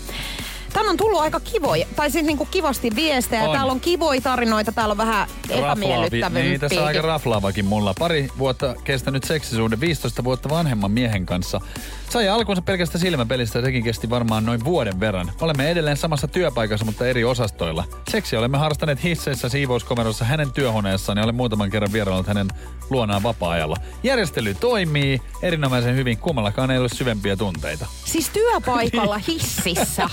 Tän on tullut aika kivoja, tai siis niinku kivasti viestejä. On. Täällä on kivoja tarinoita, täällä on vähän epämiellyttävyyttä. Niin, tässä on aika raflaavakin mulla. Pari vuotta kestänyt seksisuuden 15 vuotta vanhemman miehen kanssa. Sai alkuunsa pelkästä silmäpelistä, sekin kesti varmaan noin vuoden verran. Olemme edelleen samassa työpaikassa, mutta eri osastoilla. Seksiä olemme harrastaneet hisseissä, siivouskomerossa, hänen työhuoneessaan ja olen muutaman kerran vieraillut hänen luonaan vapaa-ajalla. Järjestely toimii erinomaisen hyvin, kummallakaan ei ole syvempiä tunteita. Siis työpaikalla hississä?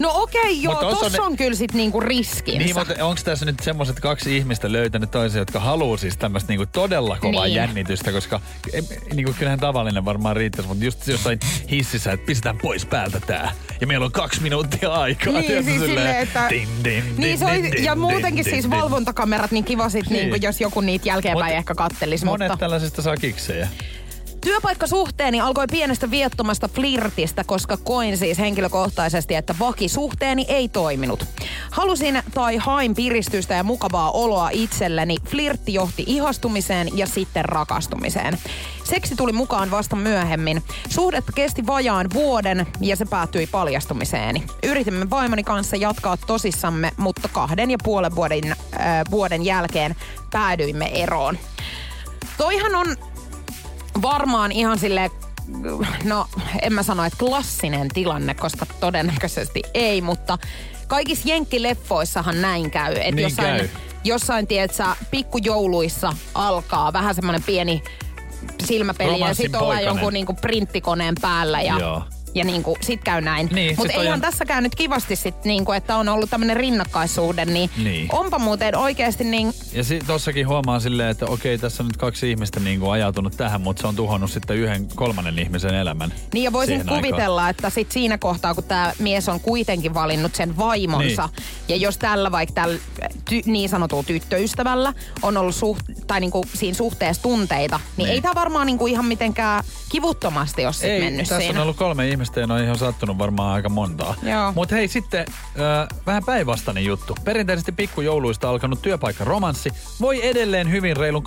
No okei, joo, tossa on kyllä sit niinku riskinsä. Niin, mutta onko tässä nyt semmoiset kaksi ihmistä löytänyt toisia, jotka haluaa siis tämmöistä niinku todella kovaa jännitystä, koska niinku kyllähän tavallinen varmaan riittäisi, mutta just jossain hississä, että pistetään pois päältä tää. Ja meillä on 2 minuuttia aikaa. Niin, siis silleen, että... Ja muutenkin siis valvontakamerat, niin kiva sit niinku, jos joku niitä jälkeenpäin ehkä kattelisi. Monet tällaisista saa kiksejä. Työpaikkasuhteeni alkoi pienestä viettomasta flirtistä, koska koin siis henkilökohtaisesti, että vakisuhteeni ei toiminut. Halusin tai hain piristystä ja mukavaa oloa itselleni. Flirtti johti ihastumiseen ja sitten rakastumiseen. Seksi tuli mukaan vasta myöhemmin. Suhdetta kesti vajaan vuoden ja se päättyi paljastumiseeni. Yritimme vaimoni kanssa jatkaa tosissamme, mutta 2,5 vuoden jälkeen päädyimme eroon. Toihan on... varmaan ihan silleen, no en mä sano, että klassinen tilanne, koska todennäköisesti ei, mutta kaikissa jenkkileffoissahan näin käy. Että niin jossain tiedätkö, pikkujouluissa alkaa vähän semmoinen pieni silmäpeli romanssin ja sit ollaan jonkun niinku printtikoneen päällä ja... Joo. Ja niinku, sit käy näin. Niin, mutta eihän tässä käy nyt kivasti sit niinku, että on ollut tämmönen rinnakkaissuhde, niin onpa muuten oikeesti niin... Ja tossakin huomaa silleen, että okei, tässä on nyt kaksi ihmistä niinku ajautunut tähän, mutta se on tuhonnut sitten yhden kolmannen ihmisen elämän. Niin ja voisin kuvitella, että sit siinä kohtaa, kun tää mies on kuitenkin valinnut sen vaimonsa, niin. Ja jos tällä vaikka tällä niin sanotulla tyttöystävällä on ollut niinku siinä suhteessa tunteita, niin ei tää varmaan niinku ihan mitenkään kivuttomasti jos sit mennyt tässä siinä. On ollut 3 ihmistä. Ihmisten on ihan sattunut varmaan aika montaa. Mutta hei, sitten vähän päinvastainen juttu. Perinteisesti pikkujouluista alkanut työpaikkaromanssi voi edelleen hyvin reilun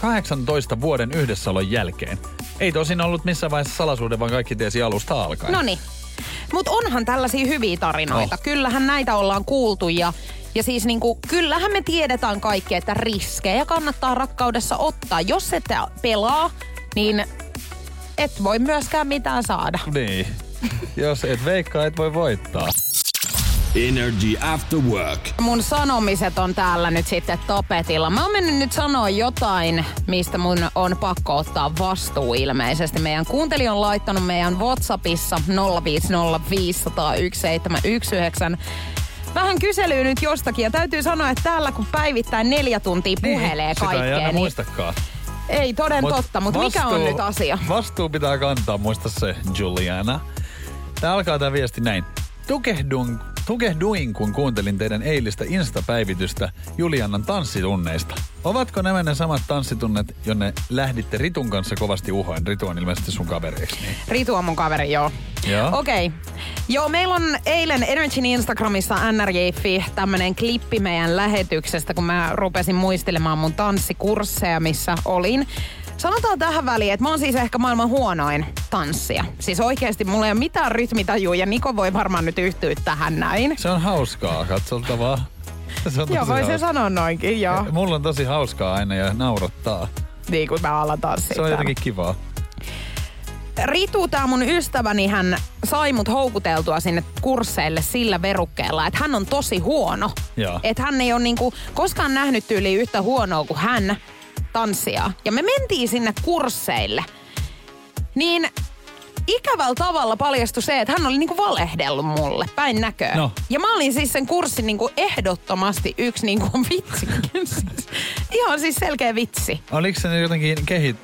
18 vuoden yhdessäolon jälkeen. Ei tosin ollut missään vaiheessa salasuhde, vaan kaikki tiesi alusta alkaen. Noniin. Mutta onhan tällaisia hyviä tarinoita. No. Kyllähän näitä ollaan kuultu ja siis niinku, kyllähän me tiedetään kaikki, että riskejä kannattaa rakkaudessa ottaa. Jos et pelaa, niin... et voi myöskään mitään saada. Niin. Jos et veikkaa, et voi voittaa. Energy After Work. Mun sanomiset on täällä nyt sitten tapetilla. Mä oon mennyt nyt sanoa jotain, mistä mun on pakko ottaa vastuu ilmeisesti. Meidän kuuntelija on laittanut meidän WhatsAppissa 0505 101 719 vähän kyselyä nyt jostakin. Ja täytyy sanoa, että täällä kun päivittäin 4 tuntia puhelee kaikkeen. Sitä ei aina muistakaan. Ei, toden totta, mutta mikä on nyt asia? Vastuu pitää kantaa, muista se, Julianna. Tää alkaa tää viesti näin. Tukehduin, kun kuuntelin teidän eilistä Insta-päivitystä Juliannan tanssitunneista. Ovatko nämä ne samat tanssitunnet, jonne lähditte Ritun kanssa kovasti uhoin? Ritu on ilmeisesti sun kaveri, eikö niin? Ritu on mun kaveri, joo. Joo? Okei. Joo, meillä on eilen NRJ:n Instagramissa NRJ.fi tämmönen klippi meidän lähetyksestä, kun mä rupesin muistelemaan mun tanssikursseja, missä olin. Sanotaan tähän väliin, että mä oon siis ehkä maailman huonoin tanssia. Siis oikeesti mulla ei ole mitään rytmitajua ja Niko voi varmaan nyt yhtyä tähän näin. Se on hauskaa, katsoltavaa. Joo, voi se sanoa noinkin, joo. Mulla on tosi hauskaa aina ja naurattaa. Niin kuin mä alan tanssia. Se on jotenkin kivaa. Ritu, tää mun ystäväni, hän sai mut houkuteltua sinne kursseille sillä verukkeella, että hän on tosi huono. Että hän ei ole niinku koskaan nähnyt tyyliin yhtä huonoa kuin hän. Tanssia. Ja me mentiin sinne kursseille. Niin ikävällä tavalla paljastui se, että hän oli niinku valehdellut mulle päin näköä. No. Ja mä olin siis sen kurssin niinku ehdottomasti yksi niinku vitsi. Ihan siis selkeä vitsi. Oliko se jotenkin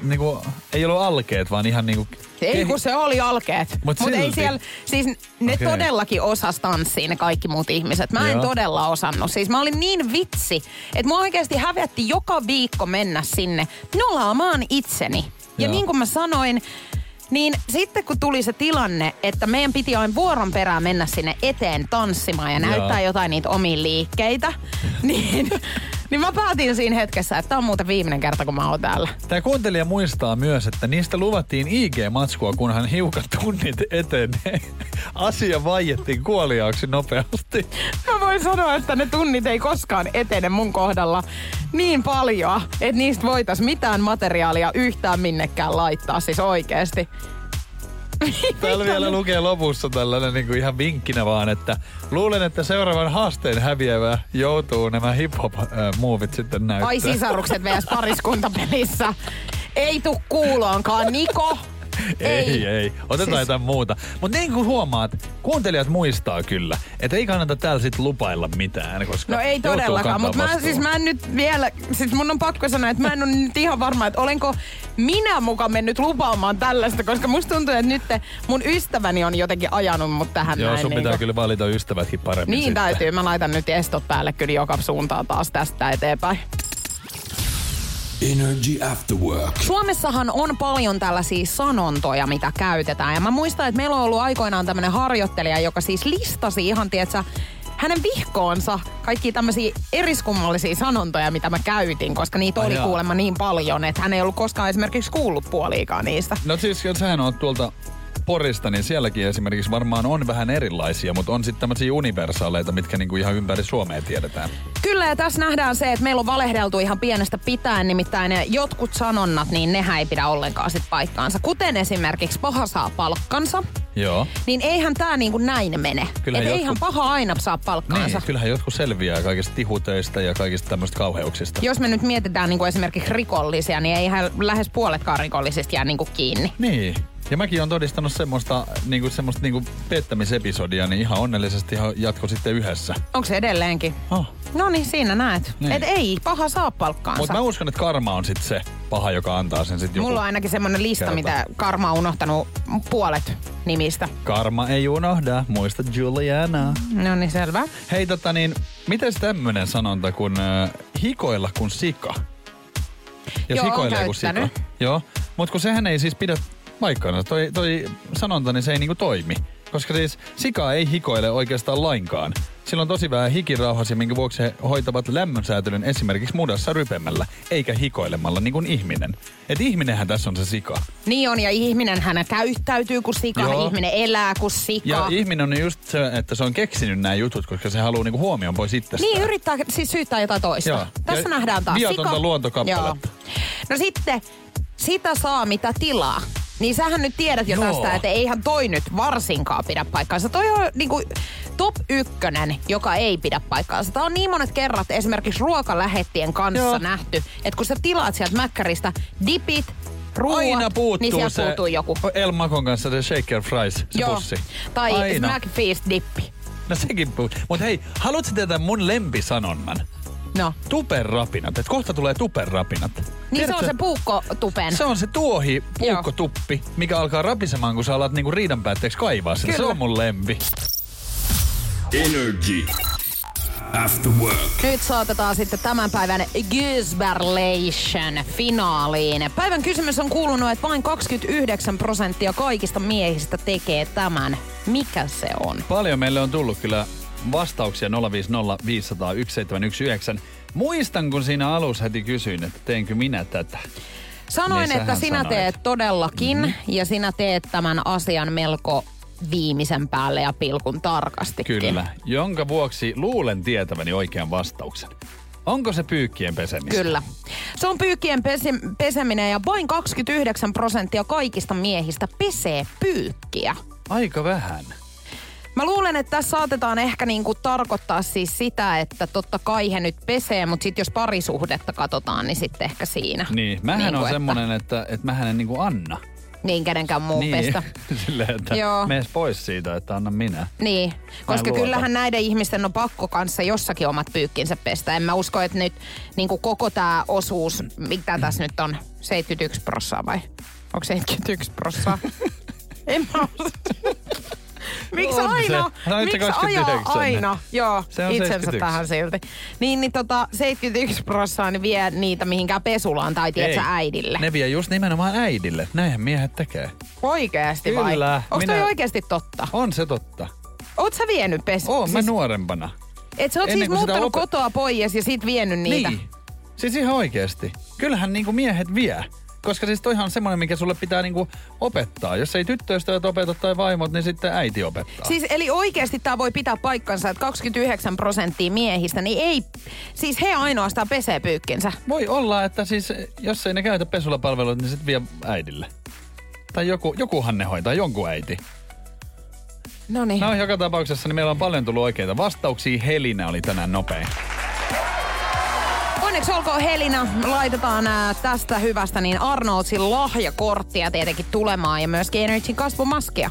niinku, ei ollut alkeet, vaan ihan niinku... Ei kun se oli alkeet. Mut ei siellä, siis ne todellakin osas tanssia ne kaikki muut ihmiset. Mä en todella osannut. Siis mä olin niin vitsi, että mua oikeasti hävetti joka viikko mennä sinne nolaamaan itseni. Ja niin kuin mä sanoin, niin sitten kun tuli se tilanne, että meidän piti aina vuoron perään mennä sinne eteen tanssimaan ja näyttää jotain niitä omia liikkeitä, niin mä päätin siinä hetkessä, että tää on muuten viimeinen kerta, kun mä oon täällä. Tää kuuntelija muistaa myös, että niistä luvattiin IG-matskua, kunhan hiukan tunnit etenee. Asia vaiettiin kuoliaaksi nopeasti. Mä voin sanoa, että ne tunnit ei koskaan etene mun kohdalla niin paljon, että niistä voitais mitään materiaalia yhtään minnekään laittaa, siis oikeesti. Täällä vielä lukee lopussa tällainen niin kuin ihan vinkkinä vaan, että luulen, että seuraavan haasteen häviävä joutuu nämä hip-hop-muovit sitten näyttää. Ai sisarukset vs. pariskuntapelissä. Ei tuu kuuloonkaan, Niko. Ei. Otetaan jotain muuta. Mutta niin kuin huomaat, kuuntelijat muistaa kyllä, että ei kannata täällä sit lupailla mitään, koska no ei todellakaan, mutta mä en nyt vielä, siis mun on pakko sanoa, että mä en ole nyt ihan varma, että olenko minä muka mennyt lupaamaan tällaista, koska musta tuntuu, että nyt mun ystäväni on jotenkin ajanut mut tähän näin. Joo, sun pitää kyllä valita ystävätkin paremmin niin sitten. Täytyy, mä laitan nyt estot päälle kyllä joka suuntaan taas tästä eteenpäin. Energy After Work. Suomessahan on paljon tällaisia sanontoja, mitä käytetään. Ja mä muistan, että meillä on ollut aikoinaan tämmönen harjoittelija, joka siis listasi ihan, tietsä, hänen vihkoonsa kaikki tämmöisiä eriskummallisia sanontoja, mitä mä käytin, koska niitä oli kuulemma niin paljon, että hän ei ollut koskaan esimerkiksi kuullut puoliikaan niistä. No siis, jos hän on tuolta Porista, niin sielläkin esimerkiksi varmaan on vähän erilaisia, mutta on sitten tämmöisiä universaaleita, mitkä niinku ihan ympäri Suomea tiedetään. Kyllä, ja tässä nähdään se, että meillä on valehdeltu ihan pienestä pitäen, nimittäin jotkut sanonnat, niin nehän ei pidä ollenkaan sit paikkaansa. Kuten esimerkiksi paha saa palkkansa, joo, niin eihän tää niinku näin mene. Kyllähän jotkut... eihän paha aina saa palkkaansa. Niin, kyllähän jotkut selviää kaikista tihuteista ja kaikista tämmöistä kauheuksista. Jos me nyt mietitään niinku esimerkiksi rikollisia, niin eihän lähes puoletkaan rikollisista jää niinku kiinni. Niin. Ja mäkin on todistanut semmoista pettämisepisodia, niin ihan onnellisesti jatko sitten yhdessä. Onko se edelleenkin? Oh. No niin, siinä näet. Niin. Et ei, paha saa palkkaansa. Mutta mä uskon, että karma on sitten se paha, joka antaa sen sitten joku. Mulla on ainakin semmoinen lista, kerta, mitä karma on unohtanut puolet nimistä. Karma ei unohda, muista Julianna. No niin, selvä. Hei mites tämmönen sanonta kun hikoilla kun sika? Jos joo, hikoilee on kun sika. Joo, mut kun sehän ei siis pidä paikkaansa. Toi sanonta, niin se ei niinku toimi. Koska siis sika ei hikoile oikeastaan lainkaan. Sillä on tosi vähän hikirauhasia, minkä vuoksi he hoitavat lämmönsäätelyn esimerkiksi mudassa rypemällä, eikä hikoilemalla niin kuin ihminen. Et ihminenhän tässä on se sika. Niin on, ja ihminenhän käyttäytyy kuin sika, joo, ihminen elää kuin sika. Ja ihminen on just se, että se on keksinyt nämä jutut, koska se haluaa niinku huomioon pois itsestään. Niin, yrittää siis syyttää jotain toista. Joo. Tässä ja nähdään taas sika. Viatonta luontokappaletta. Joo. No sitten, sitä saa mitä tilaa. Niin sähän nyt tiedät jo tästä, että eihän toi nyt varsinkaan pidä paikkaansa. Toi on niinku top 1, joka ei pidä paikkaansa. Tää on niin monet kerrat esimerkiksi ruokalähettien kanssa nähty, että kun sä tilaat sieltä mäkkarista dipit, ruoat, niin sieltä puuttuu joku. El Makon kanssa se shaker fries, se pussi. Tai McFeast-dippi. No sekin puuttuu. Mut hei, haluatko tietää mun lempisanonnan? No. Tuperrapinat. Et kohta tulee tuperrapinat. Niin se on se puukkotupen. Se on se puukkotuppi, mikä alkaa rapisemaan, kun sä alat niinku riidan päätteeksi kaivaa sen. Se on mun lempi. Energy After Work. Nyt saatetaan sitten tämän päivän Gysberlation finaaliin. Päivän kysymys on kuulunut, että vain 29% kaikista miehistä tekee tämän. Mikä se on? Paljon meille on tullut kyllä vastauksia 050 500 1719. Muistan, kun siinä alussa heti kysyin, että teenkö minä tätä. Sanoin, niin että sinä teet todellakin ja sinä teet tämän asian melko viimeisen päälle ja pilkun tarkastikin. Kyllä, jonka vuoksi luulen tietäväni oikean vastauksen. Onko se pyykkien pesemistä? Kyllä. Se on pyykkien peseminen ja vain 29% kaikista miehistä pesee pyykkiä. Aika vähän. Mä luulen, että tässä saatetaan ehkä niinku tarkoittaa siis sitä, että totta kai he nyt pesee, mutta sit jos parisuhdetta katsotaan, niin sitten ehkä siinä. Niin, mähän on semmonen, että mähän en niinku anna. Niin, kenenkään muun pestä. Silleen, että mees pois siitä, että anna minä. Niin, koska kyllähän näiden ihmisten on pakko kanssa jossakin omat pyykkinsä pestä. En mä usko, että nyt niinku koko tää osuus, mitä tässä nyt on, 71% vai? Onko 71%? En mä usko. Miksi aina? Miksi ajaa aina? Joo, itsensä tähän silti. Niin 71% ne vie niitä mihinkään pesulaan tai tiedätkö äidille. Ne vie just nimenomaan äidille. Näinhän miehet tekee. Oikeesti vai? Kyllä. Onks toi oikeesti totta? On se totta. Oot sä vienyt pesuun? Oon mä nuorempana. Et sä oot siis muuttanut kotoa pois ja sit vienyt niitä? Niin. Siis ihan oikeesti. Kyllähän niinku miehet vie. Koska siis toihan on semmoinen, mikä sulle pitää niinku opettaa. Jos ei tyttöystävät opeta tai vaimot, niin sitten äiti opettaa. Siis eli oikeasti tää voi pitää paikkansa, että 29% miehistä, niin ei, siis he ainoastaan pesee pyykkinsä. Voi olla, että siis jos ei ne käytä pesulapalveluita, niin sitten vie äidille. Tai jokuhan ne hoitaa, jonkun äiti. Noniin. No joka tapauksessa niin meillä on paljon tullut oikeita vastauksia. Helina oli tänään nopein. Onneksi olkoon Helina. Laitetaan tästä hyvästä niin Arnoldsin lahjakorttia tietenkin tulemaan ja myöskin NRJ:n kasvomaskia.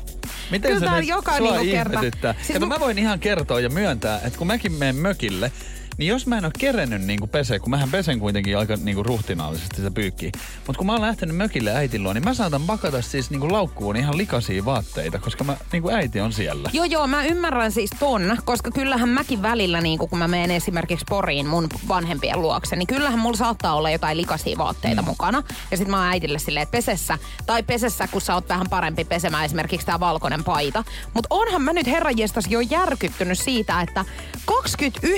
Miten kyllä se joka niinku kerta. Siis mä voin ihan kertoa ja myöntää, että kun mäkin menen mökille, niin jos mä en oo kerennyt niinku pesee, kun mähän pesen kuitenkin aika niinku ruhtinaallisesti sitä pyykkiä. Mut kun mä oon lähtenyt mökille äitin luo, niin mä saatan pakata siis niinku laukkuun ihan likaisia vaatteita, koska mä niinku äiti on siellä. Joo, mä ymmärrän siis ton, koska kyllähän mäkin välillä niinku, kun mä menen esimerkiksi Poriin mun vanhempien luokse, niin kyllähän mulla saattaa olla jotain likaisia vaatteita mukana. Ja sit mä oon äitille silleen, että pesessä, kun sä oot vähän parempi pesemään esimerkiksi tää valkoinen paita. Mut onhan mä nyt herranjestas jo järkyttynyt siitä, että 29%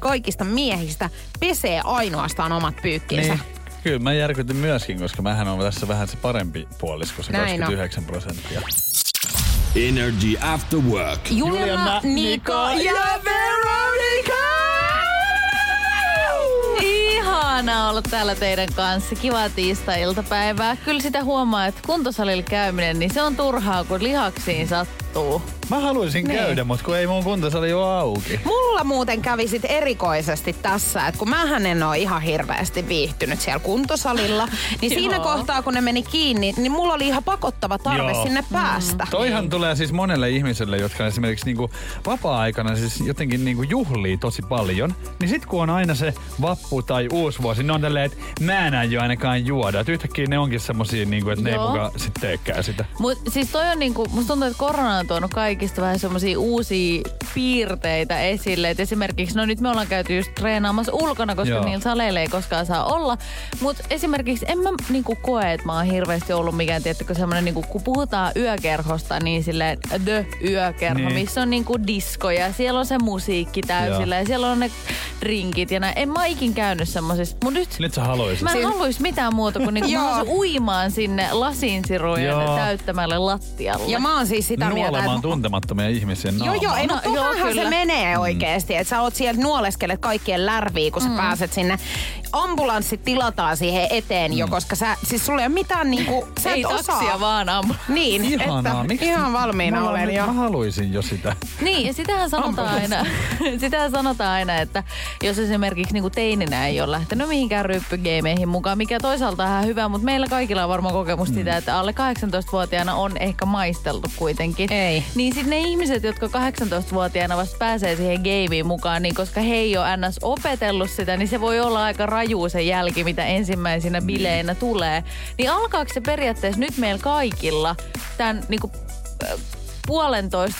kaikista miehistä pesee ainoastaan omat pyykkinsä. Niin. Kyllä mä järkytyn myöskin, koska mähän on tässä vähän se parempi puolisko, se 29%. Energy After Work. Julianna, Niko ja Veronica! Ihanaa olla täällä teidän kanssa. Kivaa tiistai-iltapäivää. Kyllä sitä huomaa, että kuntosalilla käyminen, niin se on turhaa, kun lihaksiin sattuu. Mä haluaisin käydä, mutta kun ei mun kuntosali ole auki. Mulla muuten kävi sit erikoisesti tässä, että kun mähän en oo ihan hirveästi viihtynyt siellä kuntosalilla, niin siinä kohtaa, kun ne meni kiinni, niin mulla oli ihan pakottava tarve sinne päästä. Toihan tulee siis monelle ihmiselle, jotka esimerkiksi niinku vapaa-aikana siis jotenkin niinku juhlii tosi paljon, niin sit kun on aina se vappu tai uusvuosi, ne on tälleen, että mä en aio ainakaan juoda. Et yhtäkkiä ne onkin semmosia, niinku, että ne ei mukaan sit teekään sitä. Mut siis toi on niinku, musta tuntuu, että korona on tuonut kaikista vähän semmosia uusia piirteitä esille. Et esimerkiksi, no nyt me ollaan käyty just treenaamassa ulkona, koska niillä saleilla ei koskaan saa olla. Mut esimerkiksi en mä niinku koe, että mä oon hirveästi ollut mikään, tiettäkö semmonen niinku, kun puhutaan yökerhosta, niin silleen the yökerho, missä on niinku diskoja. Siellä on se musiikki täysillä ja siellä on ne drinkit ja näin. En mä ikin käynyt semmosista. Mut nyt sä haluisit. Mä en haluis mitään muuta, kun niinku mä haluaisin uimaan sinne lasinsirujen täyttämälle lattialle. Ja mä oon siis sitä mieltä, tuntemattomia ihmisiä naama. Totahan se menee oikeesti, että sä oot siellä nuoleskelet kaikkien lärviä, kun sä pääset sinne. Ambulanssit tilataan siihen eteen jo, koska sä, siis sulla ei ole mitään niinku, sä et osaa. Ei taksia vaan ambulanssi. Niin, ihanaa, että ihan valmiina olen jo. Mä haluisin jo sitä. Niin, ja sitähän sanotaan aina, että jos esimerkiksi niinku teininä ei ole lähtenyt mihinkään ryyppygeimeihin mukaan, mikä toisaalta on ihan hyvä, mutta meillä kaikilla on varmaan kokemus sitä, että alle 18-vuotiaana on ehkä maisteltu kuitenkin. Ei. Niin sitten ne ihmiset, jotka 18-vuotiaana vasta pääsee siihen gameen mukaan, niin koska he ei ole ns. Opetellut sitä, niin se voi olla aika raju se jälki, mitä ensimmäisinä bileinä tulee. Niin alkaako se periaatteessa nyt meillä kaikilla tämän niinku, 1,5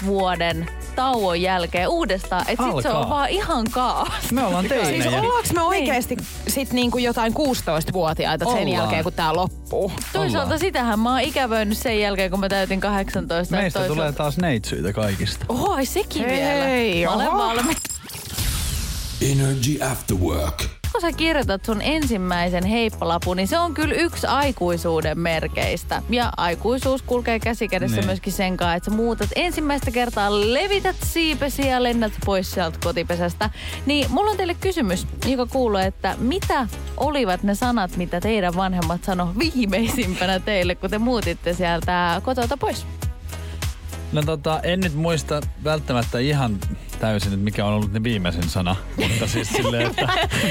vuoden tauon jälkeen uudestaan, että sit se on vaan ihan kaas. Me ollaan teinejä. Siis ollaanko me oikeesti sit niinku jotain 16-vuotiaita sen jälkeen, kun tää loppuu? Toisaalta sitähän mä oon ikävöinyt sen jälkeen, kun mä täytin 18. Meistä tulee taas neitsyitä kaikista. Oho, ai sekin vielä. Hei, mä olen valmis. Energy After Work. Kun sä kirjoitat sun ensimmäisen heippalapun, niin se on kyllä yksi aikuisuuden merkeistä. Ja aikuisuus kulkee käsikädessä myöskin sen kanssa, että sä muutat ensimmäistä kertaa, levität siipesi ja lennät pois sieltä kotipesästä. Niin mulla on teille kysymys, joka kuuluu, että mitä olivat ne sanat, mitä teidän vanhemmat sanoi viimeisimpänä teille, kun te muutitte sieltä kotoa pois? No en nyt muista välttämättä ihan täysin, että mikä on ollut ne viimeisin sana, mutta siis silleen, että...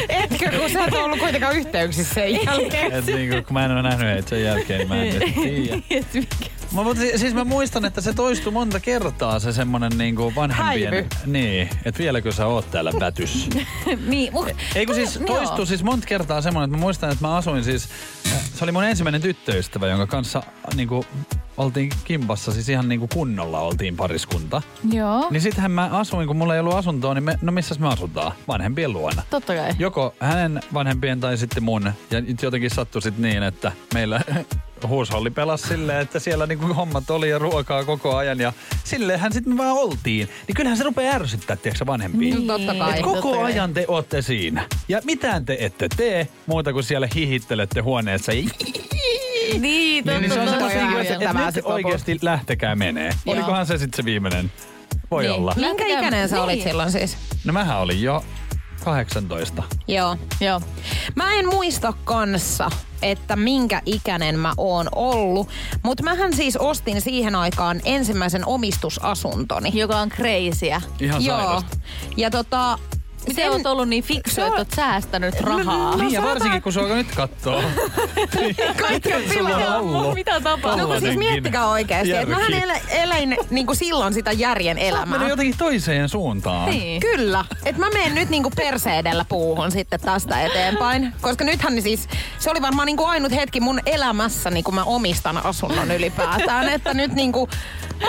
Etkö, kun sä et ollut kuitenkaan yhteyksissä sen jälkeen. Et niinku, kun mä en ole nähnyt heitä sen jälkeen, mä en tiedä. Siis mä muistan, että se toistui monta kertaa se semmonen niinku vanhempien... Häivy. Niin, että vieläkö sä oot täällä pätys. Niin, Eiku siis toistui siis monta kertaa semmonen, että mä muistan, että mä asuin siis... Se oli mun ensimmäinen tyttöystävä, jonka kanssa niinku... Oltiin kimpassa, siis ihan niinku kunnolla oltiin pariskunta. Joo. Niin sittenhän mä asuin, kun mulla ei ollut asuntoa, niin missäs me asutaan? Vanhempien luona. Totta kai. Joko hänen vanhempien tai sitten mun. Ja nyt jotenkin sattui sit niin, että meillä huusholli pelasi silleen, että siellä niinku hommat oli ja ruokaa koko ajan. Ja silleenhän sitten me vaan oltiin. Niin kyllähän se rupeaa ärsyttää, tiedätkö, vanhempiin. Niin, totta kai. Et koko ajan te ootte siinä. Ja mitään te ette tee, muuta kuin siellä hihittelette huoneessa. Niin, se oikeasti lähtekää menee. Olikohan se sitten se viimeinen? Voi olla. Minkä ikäinen sä olit silloin siis? No mähän olin jo 18. Joo. Mä en muista kanssa, että minkä ikäinen mä oon ollut. Mut mähän siis ostin siihen aikaan ensimmäisen omistusasuntoni. Joka on crazyä. Ihan sairasta. Ja Miten oot ollut niin fiksu, että oot säästänyt rahaa? Niin, ja varsinkin kun sua nyt kattoo. Kaikkea on mitä tapahtuu? No kun siis miettikää oikeesti. Mähän elin niinku silloin sitä järjen elämää. Sä oot mennyt jotenkin toiseen suuntaan. Niin. Kyllä. Et mä menen nyt niinku perse edellä puuhun sitten tästä eteenpäin. Koska nythän niin siis, se oli varmaan niinku ainut hetki mun elämässäni, kun mä omistan asunnon ylipäätään. Että nyt niinku,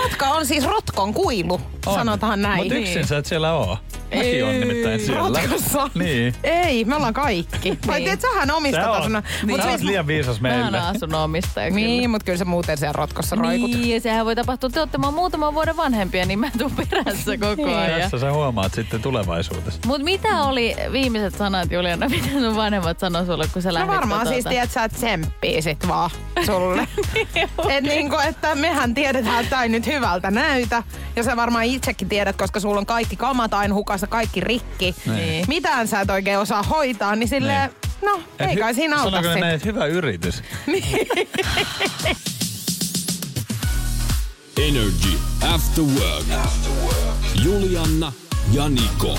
matka on siis rotkon kuilu, sanotaan näin. Mut yksin sä et siellä oo. Mäkin on nimittäin siellä. Rotkassa? Niin. Ei, me ollaan kaikki. Vai niin. Teet, sähän omistat asunnon. Niin. Sä oot liian viisas meille. Mä oon asunnon omistaja. Niin, mut kyllä sä muuten siellä rotkossa roikut. Niin, ja sehän voi tapahtua. Te ootte muutaman vuoden vanhempia, niin mä tuun perässä koko ajan. Tässä sä huomaat sitten tulevaisuudessa. Mut mitä oli viimeiset sanat, Julianna? Mitä sun vanhemmat sanoi sulle, kun sä lähdit? No varmaan siis tiedät, sä et tsemppii sit vaan sulle. Et niinku, että mehän tiedetään, että ei nyt hyvältä näytä. Ja sä varmaan itsekin tiedät, koska sulla on kaikki kamat aina hukassa, kaikki rikki. Niin. Mitään sä et oikein osaa hoitaa, niin silleen, niin. No, ei kai siinä auta sit. Sanoiko ne, että hyvä yritys? Energy After Work. Julianna ja Niko.